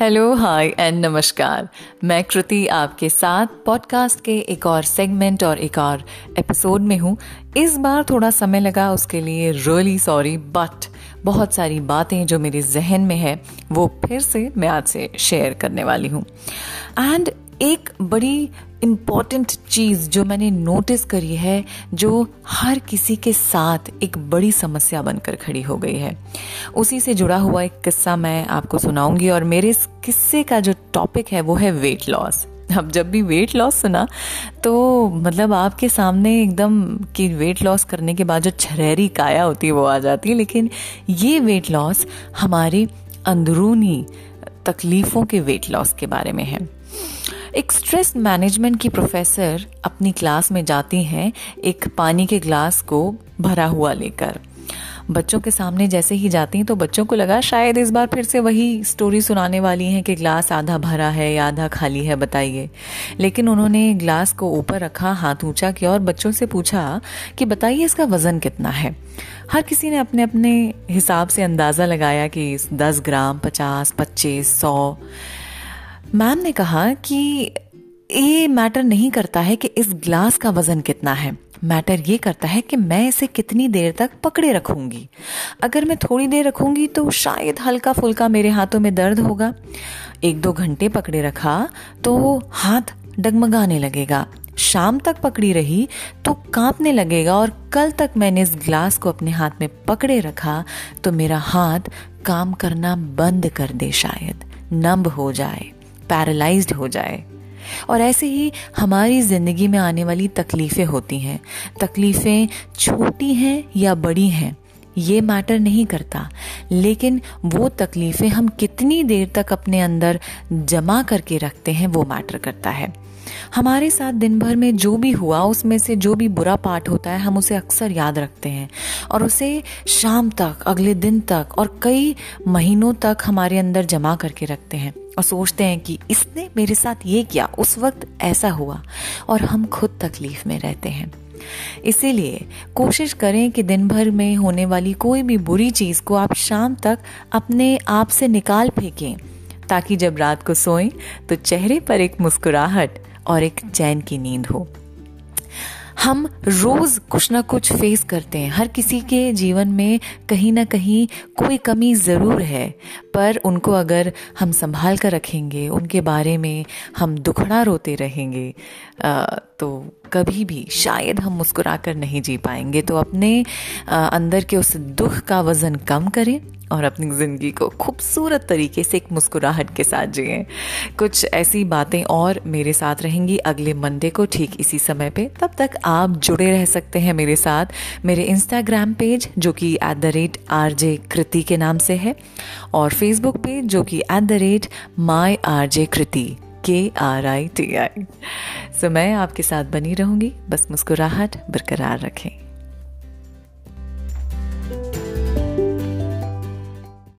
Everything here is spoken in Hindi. हेलो हाय एंड नमस्कार, मैं कृति आपके साथ पॉडकास्ट के एक और सेगमेंट और एक और एपिसोड में हूँ। इस बार थोड़ा समय लगा उसके लिए, रियली सॉरी, बट बहुत सारी बातें जो मेरे जहन में है वो फिर से मैं आज से शेयर करने वाली हूँ। एंड एक बड़ी इम्पॉर्टेंट चीज़ जो मैंने नोटिस करी है, जो हर किसी के साथ एक बड़ी समस्या बनकर खड़ी हो गई है, उसी से जुड़ा हुआ एक किस्सा मैं आपको सुनाऊंगी। और मेरे इस किस्से का जो टॉपिक है वो है वेट लॉस। अब जब भी वेट लॉस सुना तो मतलब आपके सामने एकदम कि वेट लॉस करने के बाद जो छरहरी काया होती है वो आ जाती है, लेकिन ये वेट लॉस हमारे अंदरूनी तकलीफ़ों के वेट लॉस के बारे में है। एक स्ट्रेस मैनेजमेंट की प्रोफेसर अपनी क्लास में जाती हैं एक पानी के ग्लास को भरा हुआ लेकर। बच्चों के सामने जैसे ही जाती हैं तो बच्चों को लगा शायद इस बार फिर से वही स्टोरी सुनाने वाली हैं कि ग्लास आधा भरा है या आधा खाली है, बताइए। लेकिन उन्होंने ग्लास को ऊपर रखा, हाथ ऊंचा किया और बच्चों से पूछा कि बताइए इसका वज़न कितना है। हर किसी ने अपने अपने हिसाब से अंदाज़ा लगाया कि 10 ग्राम, 50, 25, 100। मैम ने कहा कि ये मैटर नहीं करता है कि इस ग्लास का वज़न कितना है, मैटर ये करता है कि मैं इसे कितनी देर तक पकड़े रखूंगी। अगर मैं थोड़ी देर रखूंगी तो शायद हल्का फुल्का मेरे हाथों में दर्द होगा, 1-2 घंटे पकड़े रखा तो हाथ डगमगाने लगेगा, शाम तक पकड़ी रही तो कांपने लगेगा, और कल तक मैंने इस ग्लास को अपने हाथ में पकड़े रखा तो मेरा हाथ काम करना बंद कर दे, शायद नंब हो जाए, पैरालाइज्ड हो जाए। और ऐसे ही हमारी ज़िंदगी में आने वाली तकलीफ़ें होती हैं। तकलीफ़ें छोटी हैं या बड़ी हैं ये मैटर नहीं करता, लेकिन वो तकलीफ़ें हम कितनी देर तक अपने अंदर जमा करके रखते हैं वो मैटर करता है। हमारे साथ दिन भर में जो भी हुआ, उसमें से जो भी बुरा पार्ट होता है हम उसे अक्सर याद रखते हैं और उसे शाम तक, अगले दिन तक और कई महीनों तक हमारे अंदर जमा करके रखते हैं और सोचते हैं कि इसने मेरे साथ ये किया, उस वक्त ऐसा हुआ, और हम खुद तकलीफ में रहते हैं। इसीलिए कोशिश करें कि दिन भर में होने वाली कोई भी बुरी चीज़ को आप शाम तक अपने आप से निकाल फेंकें, ताकि जब रात को सोएं तो चेहरे पर एक मुस्कुराहट और एक चैन की नींद हो। हम रोज़ कुछ ना कुछ फेस करते हैं, हर किसी के जीवन में कहीं ना कहीं कोई कमी ज़रूर है, पर उनको अगर हम संभाल कर रखेंगे, उनके बारे में हम दुखड़ा रोते रहेंगे तो कभी भी शायद हम मुस्कुरा कर नहीं जी पाएंगे। तो अपने अंदर के उस दुख का वज़न कम करें और अपनी ज़िंदगी को खूबसूरत तरीके से एक मुस्कुराहट के साथ जिएं। कुछ ऐसी बातें और मेरे साथ रहेंगी अगले मंडे को ठीक इसी समय पे। तब तक आप जुड़े रह सकते हैं मेरे साथ मेरे इंस्टाग्राम पेज जो कि @RJ Kriti के नाम से है, और फेसबुक पेज जो कि @myRJKriti KRITI। सो मैं आपके साथ बनी रहूँगी, बस मुस्कुराहट बरकरार रखें।